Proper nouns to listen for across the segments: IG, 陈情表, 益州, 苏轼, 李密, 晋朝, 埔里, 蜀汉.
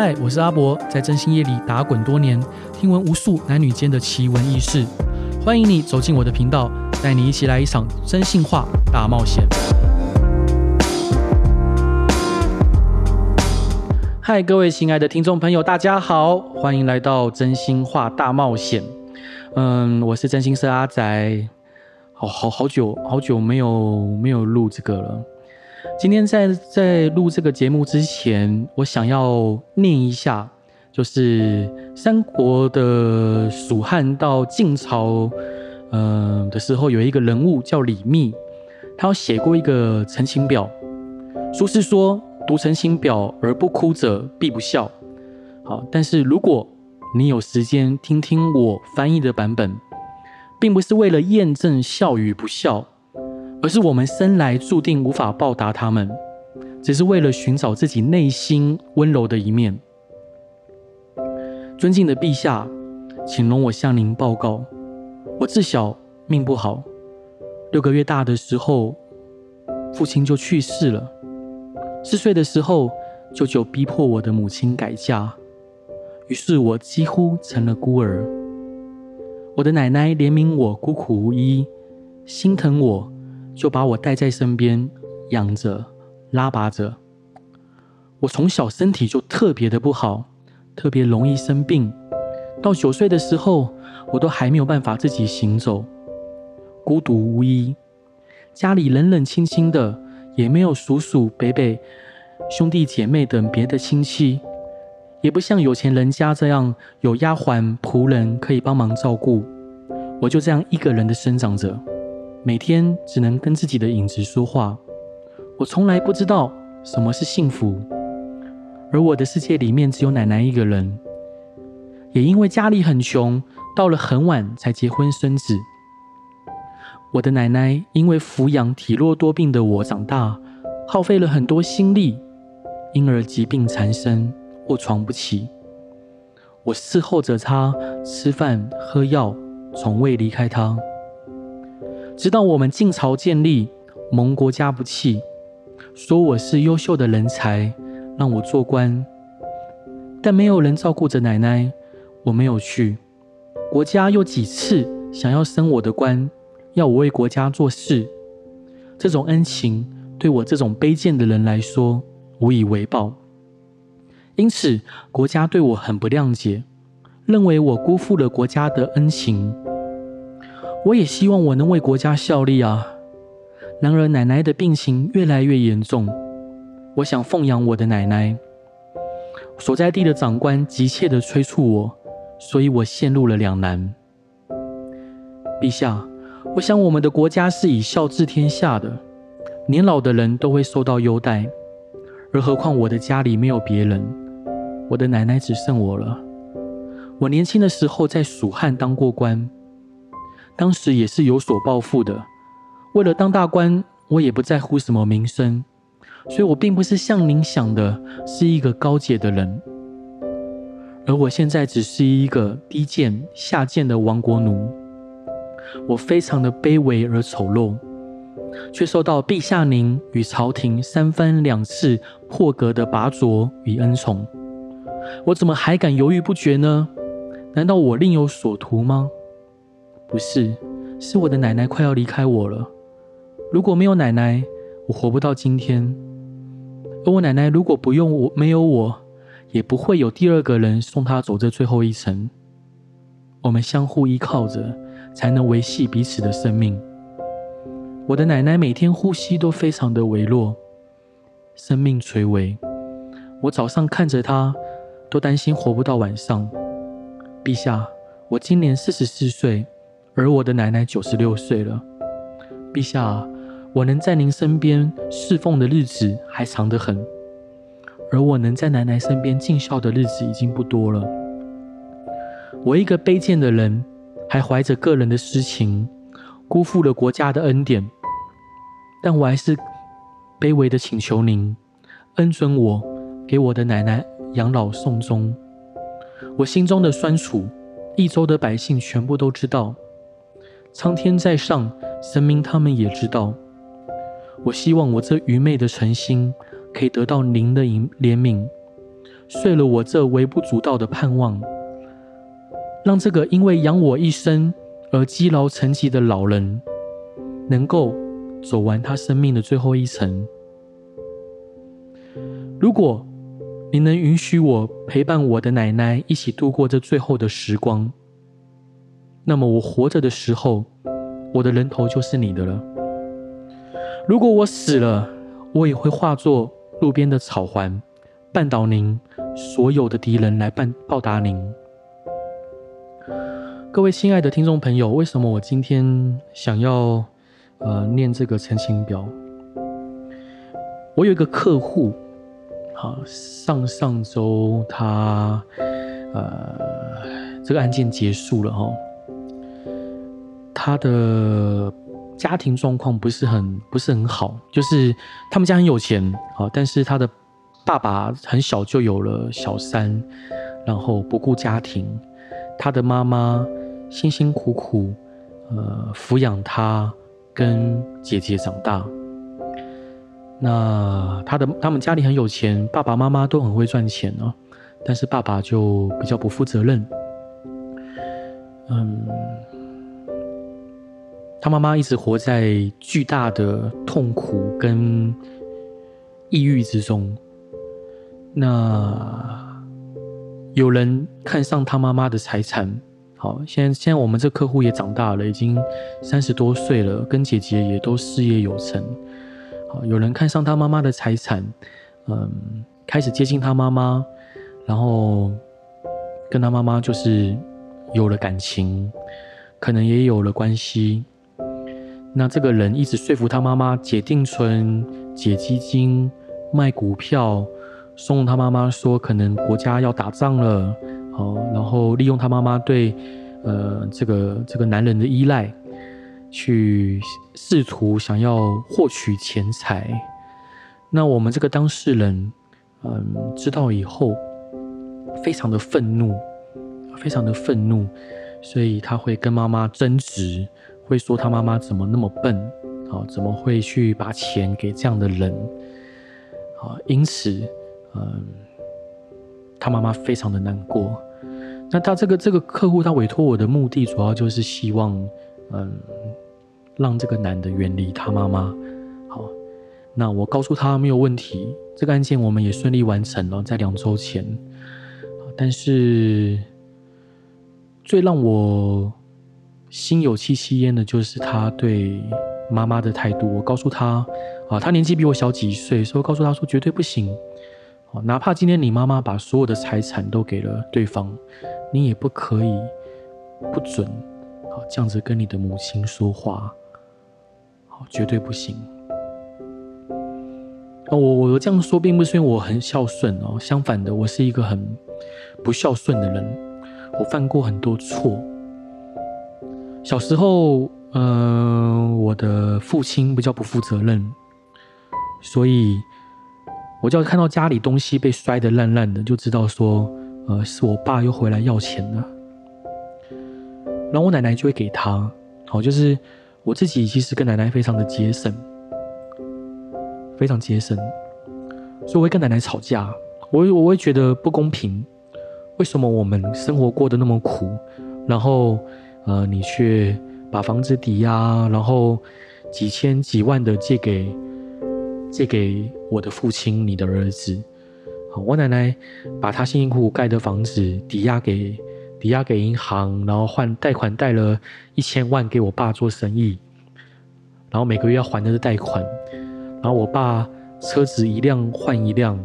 嗨，我是阿伯，在征信业里打滚多年，听闻无数男女间的奇闻异事。欢迎你走进我的频道，带你一起来一场征信话大冒险。嗨，各位亲爱的听众朋友，大家好，欢迎来到征信话大冒险。我是征信社阿宅。好久没有录这个了。今天在录这个节目之前，我想要念一下，就是三国的蜀汉到晋朝，的时候有一个人物叫李密，他有写过一个陈情表。苏轼说：“读陈情表而不哭者，必不孝。”好，但是如果你有时间听听我翻译的版本，并不是为了验证孝与不孝。而是我们生来注定无法报答他们，只是为了寻找自己内心温柔的一面。尊敬的陛下，请容我向您报告，我自小命不好，6个月大的时候，父亲就去世了。4岁的时候，舅舅逼迫我的母亲改嫁，于是我几乎成了孤儿。我的奶奶怜悯我孤苦无依，心疼我，就把我带在身边养着拉拔着。我从小身体就特别的不好，特别容易生病，到9岁的时候我都还没有办法自己行走，孤独无依，家里冷冷清清的，也没有叔叔伯伯兄弟姐妹等别的亲戚，也不像有钱人家这样有丫鬟仆人可以帮忙照顾。我就这样一个人的生长着，每天只能跟自己的影子说话。我从来不知道什么是幸福，而我的世界里面只有奶奶一个人。也因为家里很穷，到了很晚才结婚生子。我的奶奶因为抚养体弱多病的我长大，耗费了很多心力，因而疾病缠身，卧床不起。我伺候着她吃饭喝药，从未离开她。直到我们晋朝建立，蒙国家不弃，说我是优秀的人才，让我做官，但没有人照顾着奶奶，我没有去。国家又几次想要升我的官，要我为国家做事，这种恩情对我这种卑贱的人来说无以为报，因此国家对我很不谅解，认为我辜负了国家的恩情。我也希望我能为国家效力啊，然而奶奶的病情越来越严重，我想奉养我的奶奶。所在地的长官急切地催促我，所以我陷入了两难。陛下，我想我们的国家是以孝治天下的，年老的人都会受到优待，而何况我的家里没有别人，我的奶奶只剩我了。我年轻的时候在蜀汉当过官，当时也是有所抱负的，为了当大官，我也不在乎什么名声，所以我并不是像您想的是一个高洁的人，而我现在只是一个低贱下贱的亡国奴。我非常的卑微而丑陋，却受到陛下您与朝廷3番2次破格的拔擢与恩宠。我怎么还敢犹豫不决呢？难道我另有所图吗？不是，是我的奶奶快要离开我了。如果没有奶奶，我活不到今天。而我奶奶如果不用我，没有我，也不会有第2个人送她走这最后一程。我们相互依靠着，才能维系彼此的生命。我的奶奶每天呼吸都非常的微弱，生命垂危。我早上看着她，都担心活不到晚上。陛下，我今年44岁。而我的奶奶96岁了，陛下，我能在您身边侍奉的日子还长得很，而我能在奶奶身边尽孝的日子已经不多了。我一个卑贱的人，还怀着个人的私情，辜负了国家的恩典，但我还是卑微的请求您，恩准我给我的奶奶养老送终。我心中的酸楚，益州的百姓全部都知道。苍天在上，神明他们也知道。我希望我这愚昧的诚心可以得到您的怜悯，碎了我这微不足道的盼望，让这个因为养我一生而积劳成疾的老人能够走完他生命的最后一程。如果你能允许我陪伴我的奶奶一起度过这最后的时光，那么我活着的时候，我的人头就是你的了。如果我死了，我也会化作路边的草环，绊倒您所有的敌人来报答您。各位亲爱的听众朋友，为什么我今天想要念这个陈情表？我有一个客户，上周他这个案件结束了哈，他的家庭状况不是很好，就是他们家很有钱啊，但是他的爸爸很小就有了小三，然后不顾家庭，他的妈妈辛辛苦苦抚养他跟姐姐长大。那他们家里很有钱，爸爸妈妈都很会赚钱啊，但是爸爸就比较不负责任。他妈妈一直活在巨大的痛苦跟抑郁之中。那有人看上他妈妈的财产，好，现在我们这客户也长大了，已经30多岁了，跟姐姐也都事业有成。好，有人看上他妈妈的财产，开始接近他妈妈，然后跟他妈妈就是有了感情，可能也有了关系。那这个人一直说服他妈妈解定存、解基金、卖股票，怂恿他妈妈说可能国家要打仗了，好，然后利用他妈妈对这个男人的依赖，去试图想要获取钱财。那我们这个当事人，知道以后非常的愤怒，所以他会跟妈妈争执，会说他妈妈怎么那么笨，怎么会去把钱给这样的人。因此他妈妈非常的难过。那他这个客户，他委托我的目的主要就是希望让这个男的远离他妈妈。好，那我告诉他没有问题，这个案件我们也顺利完成了，在2周前。但是最让我心有戚戚焉的就是他对妈妈的态度。我告诉他他年纪比我小几岁，所以我告诉他说绝对不行，哪怕今天你妈妈把所有的财产都给了对方，你也不可以不准这样子跟你的母亲说话，绝对不行。我这样说并不是因为我很孝顺，相反的，我是一个很不孝顺的人，我犯过很多错。小时候我的父亲比较不负责任，所以我就看到家里东西被摔得烂烂的，就知道说是我爸又回来要钱了，然后我奶奶就会给他。好，就是我自己其实跟奶奶非常的节省，非常节省，所以我会跟奶奶吵架。我会觉得不公平，为什么我们生活过得那么苦，然后你却把房子抵押，然后几千几万的借给我的父亲，你的儿子。好，我奶奶把她辛辛苦苦盖的房子抵押给银行，然后换贷款贷了1000万给我爸做生意，然后每个月要还的是贷款，然后我爸车子1辆换1辆，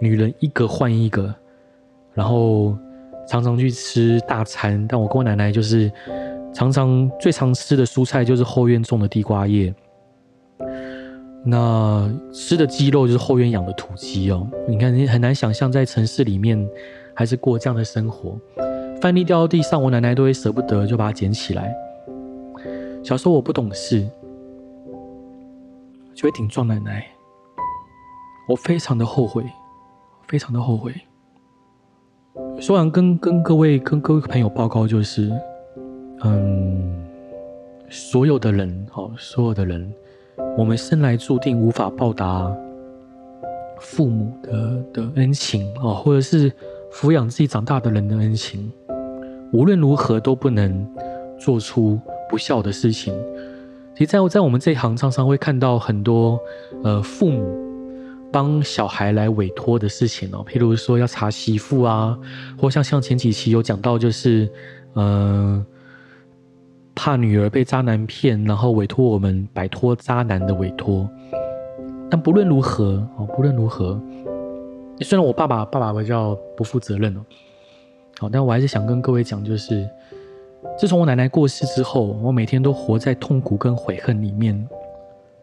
女人1个换1个，然后常常去吃大餐。但我跟我奶奶就是最常吃的蔬菜就是后院种的地瓜叶，那吃的鸡肉就是后院养的土鸡哦。你看，你很难想象在城市里面还是过这样的生活。饭粒掉到地上，我奶奶都会舍不得，就把它捡起来。小时候我不懂事，就会顶撞奶奶，我非常的后悔。所以我想跟各位朋友报告，就是所有的人，我们生来注定无法报答父母 的恩情、哦、或者是抚养自己长大的人的恩情，无论如何都不能做出不孝的事情。其实 在我们这一行常常会看到很多父母帮小孩来委托的事情哦，譬如说要查媳妇啊，或像前几期有讲到就是怕女儿被渣男骗，然后委托我们摆脱渣男的委托。但不论如何哦，不论如何，虽然我爸爸比较不负责任哦，好，但我还是想跟各位讲，就是自从我奶奶过世之后，我每天都活在痛苦跟悔恨里面，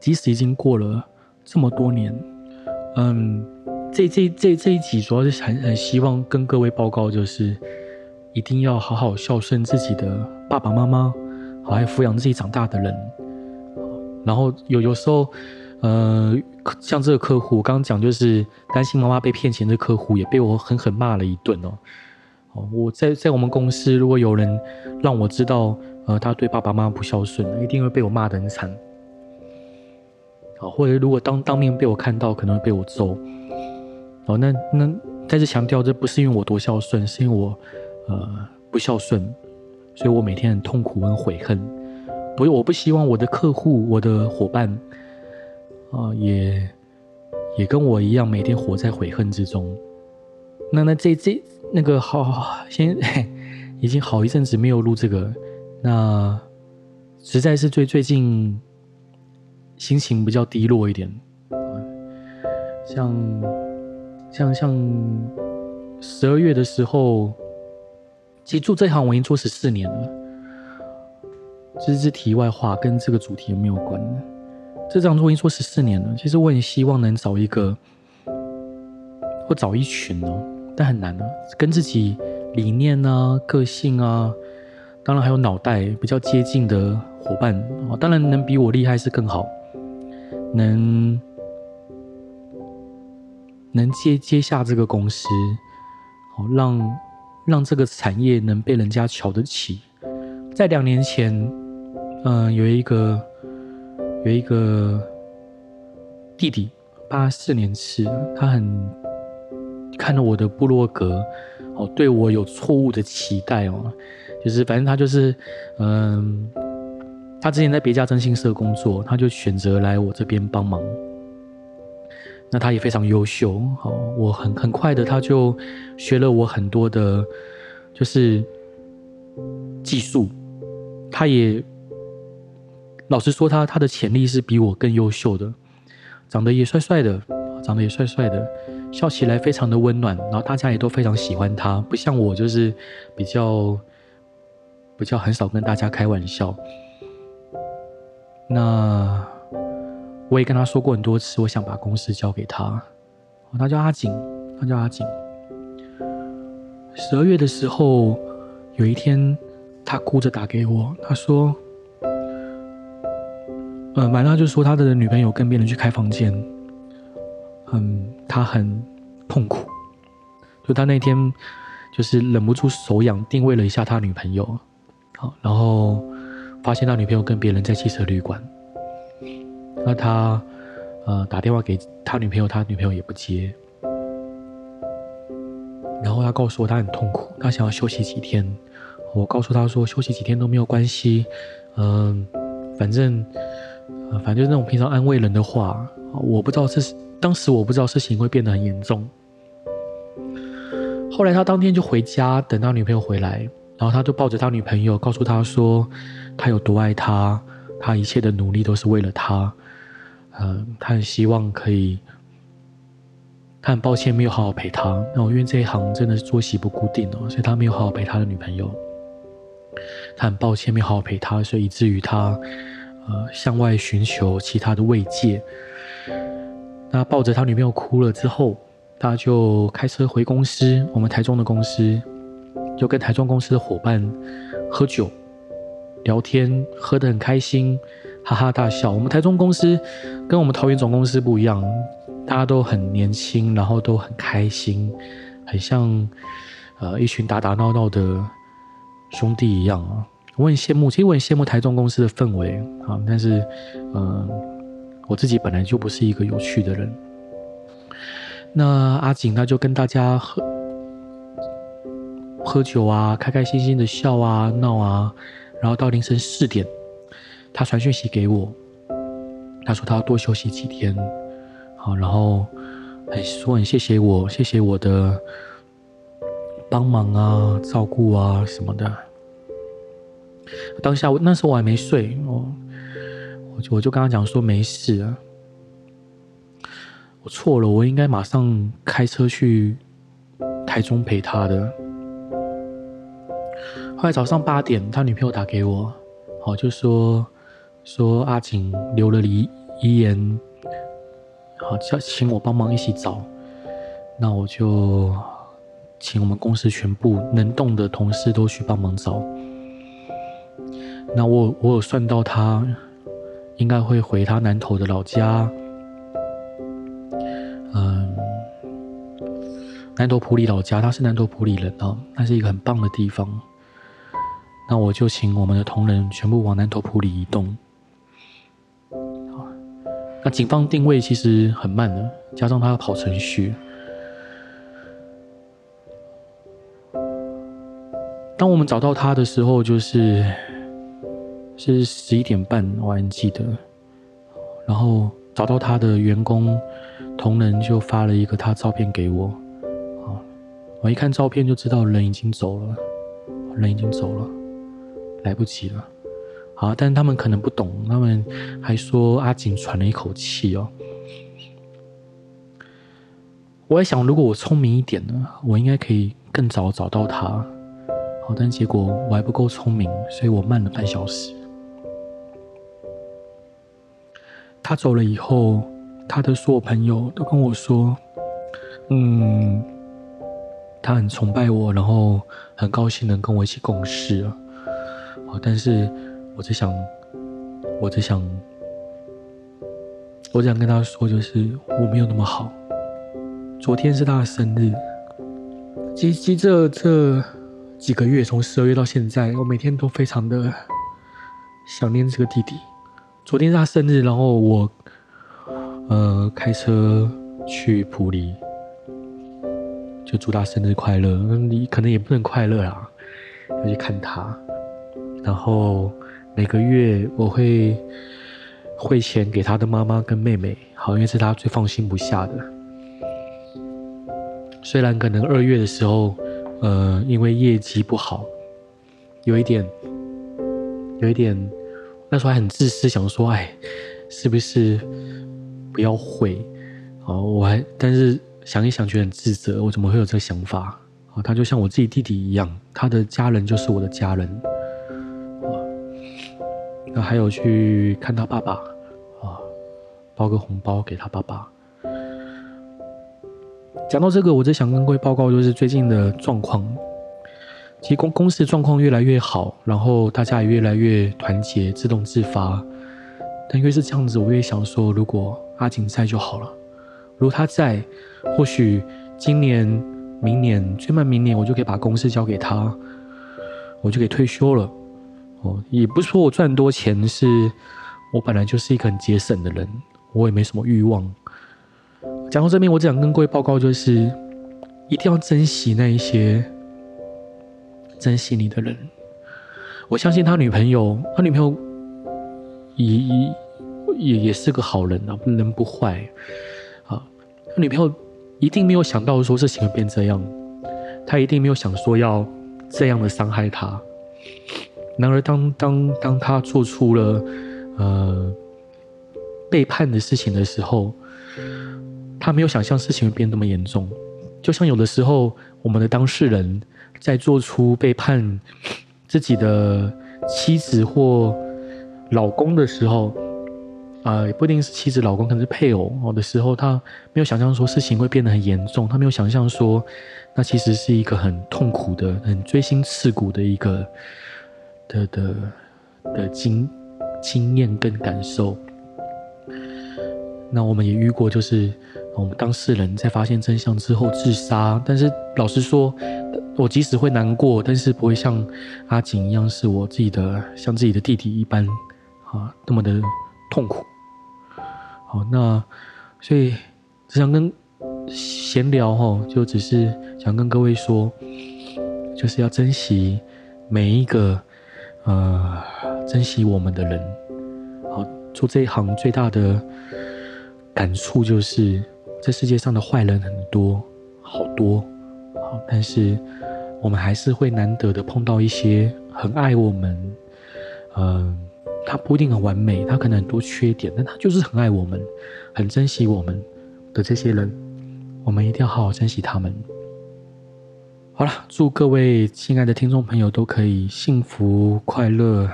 即使已经过了这么多年。这一集主要是很希望跟各位报告，就是一定要好好孝顺自己的爸爸妈妈，好还抚养自己长大的人。然后有时候像这个客户我刚刚讲，就是担心妈妈被骗钱的客户也被我狠狠骂了一顿哦。我在我们公司，如果有人让我知道他对爸爸妈妈不孝顺，一定会被我骂得很惨。或者如果当面被我看到，可能会被我揍。那再次强调，这不是因为我多孝顺，是因为我不孝顺，所以我每天很痛苦很悔恨。我不希望我的客户我的伙伴也跟我一样每天活在悔恨之中。那那个好先已经好一阵子没有录这个，那实在是最近心情比较低落一点，像12月的时候，其实做这行我已经做14年了，这是题外话，跟这个主题没有关的。这张我已经做14年了，其实我很希望能找一个或找一群哦，但很难啊，跟自己理念啊、个性啊，当然还有脑袋比较接近的伙伴，当然能比我厉害是更好，能接下这个公司，好让这个产业能被人家瞧得起。在2年前，有一个弟弟，84年次，他很看了我的部落格，哦，对我有错误的期待哦，就是反正他就是他之前在别家征信社工作，他就选择来我这边帮忙。那他也非常优秀，好，我很快的他就学了我很多的，就是技术。他也老实说他的潜力是比我更优秀的，长得也帅帅的，笑起来非常的温暖，然后大家也都非常喜欢他，不像我就是比较很少跟大家开玩笑。那我也跟他说过很多次，我想把公司交给他。他叫阿景，12月的时候，有一天他哭着打给我，他说反正他就说他的女朋友跟别人去开房间，他很痛苦，就他那天就是忍不住手痒，定位了一下他女朋友，好，然后发现他女朋友跟别人在汽车旅馆。那他打电话给他女朋友，他女朋友也不接。然后他告诉我他很痛苦，他想要休息几天。我告诉他说休息几天都没有关系，反正就是那种平常安慰人的话。我不知道当时我不知道事情会变得很严重。后来他当天就回家等他女朋友回来，然后他就抱着他女朋友，告诉他说他有多爱他，他一切的努力都是为了他，他很希望可以，他很抱歉没有好好陪他。那我因为这一行真的是作息不固定哦，所以他没有好好陪他的女朋友。他很抱歉没有好好陪他，所以以至于他向外寻求其他的慰藉。那抱着他女朋友哭了之后，他就开车回公司，我们台中的公司，就跟台中公司的伙伴喝酒。聊天喝得很开心，哈哈大笑。我们台中公司跟我们桃园总公司不一样，大家都很年轻，然后都很开心，很像一群打打闹闹的兄弟一样啊。我很羡慕，其实我很羡慕台中公司的氛围啊，但是我自己本来就不是一个有趣的人。那阿景他就跟大家喝酒啊，开开心心的笑啊闹啊，然后到凌晨4点，他传讯息给我，他说他要多休息几天，好，然后说很谢谢我，谢谢我的帮忙啊、照顾啊什么的。当下那时候我还没睡，我就跟他讲说没事啊，我错了，我应该马上开车去台中陪他的。后来早上8点，他女朋友打给我，好就说阿景留了遗言，好请我帮忙一起找。那我就请我们公司全部能动的同事都去帮忙找。那我有算到他应该会回他南投的老家，南投埔里老家，他是南投埔里人啊，那是一个很棒的地方。那我就请我们的同仁全部往南投埔里移动。那警方定位其实很慢的，加上他要跑程序。当我们找到他的时候，就是11点半，我还记得。然后找到他的员工同仁就发了一个他照片给我，我一看照片就知道人已经走了，来不及了。好，但是他们可能不懂，他们还说阿景喘了一口气哦。我在想，如果我聪明一点呢，我应该可以更早找到他。好，但结果我还不够聪明，所以我慢了半小时。他走了以后，他的所有朋友都跟我说，他很崇拜我，然后很高兴能跟我一起共事啊。好，但是我只想跟他说，就是我没有那么好。昨天是他的生日，其实这几个月，从12月到现在，我每天都非常的想念这个弟弟。昨天是他生日，然后我开车去埔里，就祝他生日快乐。你可能也不能快乐啦，就去看他。然后每个月我会汇钱给他的妈妈跟妹妹，好，因为是他最放心不下的。虽然可能2月的时候，因为业绩不好，有一点。那时候还很自私，想说，是不是不要汇？好，但是想一想，觉得很自责，我怎么会有这个想法？好，他就像我自己弟弟一样，他的家人就是我的家人。那还有去看他爸爸，包个红包给他爸爸。讲到这个，我只想跟各位报告，就是最近的状况。其实公司状况越来越好，然后大家也越来越团结、自动自发。但越是这样子，我越想说，如果阿景在就好了。如果他在，或许今年、明年，最慢明年，我就可以把公司交给他，我就可以退休了。也不是说我赚多钱，是我本来就是一个很节省的人，我也没什么欲望。讲到这边，我只想跟各位报告，就是一定要珍惜你的人。我相信他女朋友也是个好人啊，人不坏啊。他女朋友一定没有想到说事情会变这样，他一定没有想说要这样的伤害他。然而当他做出了背叛的事情的时候，他没有想象事情会变那么严重。就像有的时候我们的当事人在做出背叛自己的妻子或老公的时候，也不一定是妻子、老公，可能是配偶的时候，他没有想象说事情会变得很严重，他没有想象说那其实是一个很痛苦的、很锥心刺骨的一个的经验跟感受。那我们也遇过，就是我们当事人在发现真相之后自杀。但是老实说，我即使会难过，但是不会像阿景一样，是我自己的像自己的弟弟一般啊，那么的痛苦。好，那所以只想跟闲聊哦，就只是想跟各位说，就是要珍惜每一个珍惜我们的人。好，做这一行最大的感触就是，这世界上的坏人很多，好多，好，但是我们还是会难得的碰到一些很爱我们，他不一定很完美，他可能很多缺点，但他就是很爱我们，很珍惜我们的这些人，我们一定要好好珍惜他们。好了，祝各位亲爱的听众朋友都可以幸福快乐，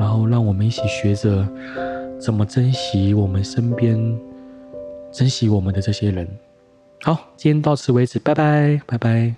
然后让我们一起学着怎么珍惜我们身边，珍惜我们的这些人。好，今天到此为止，拜拜，拜拜。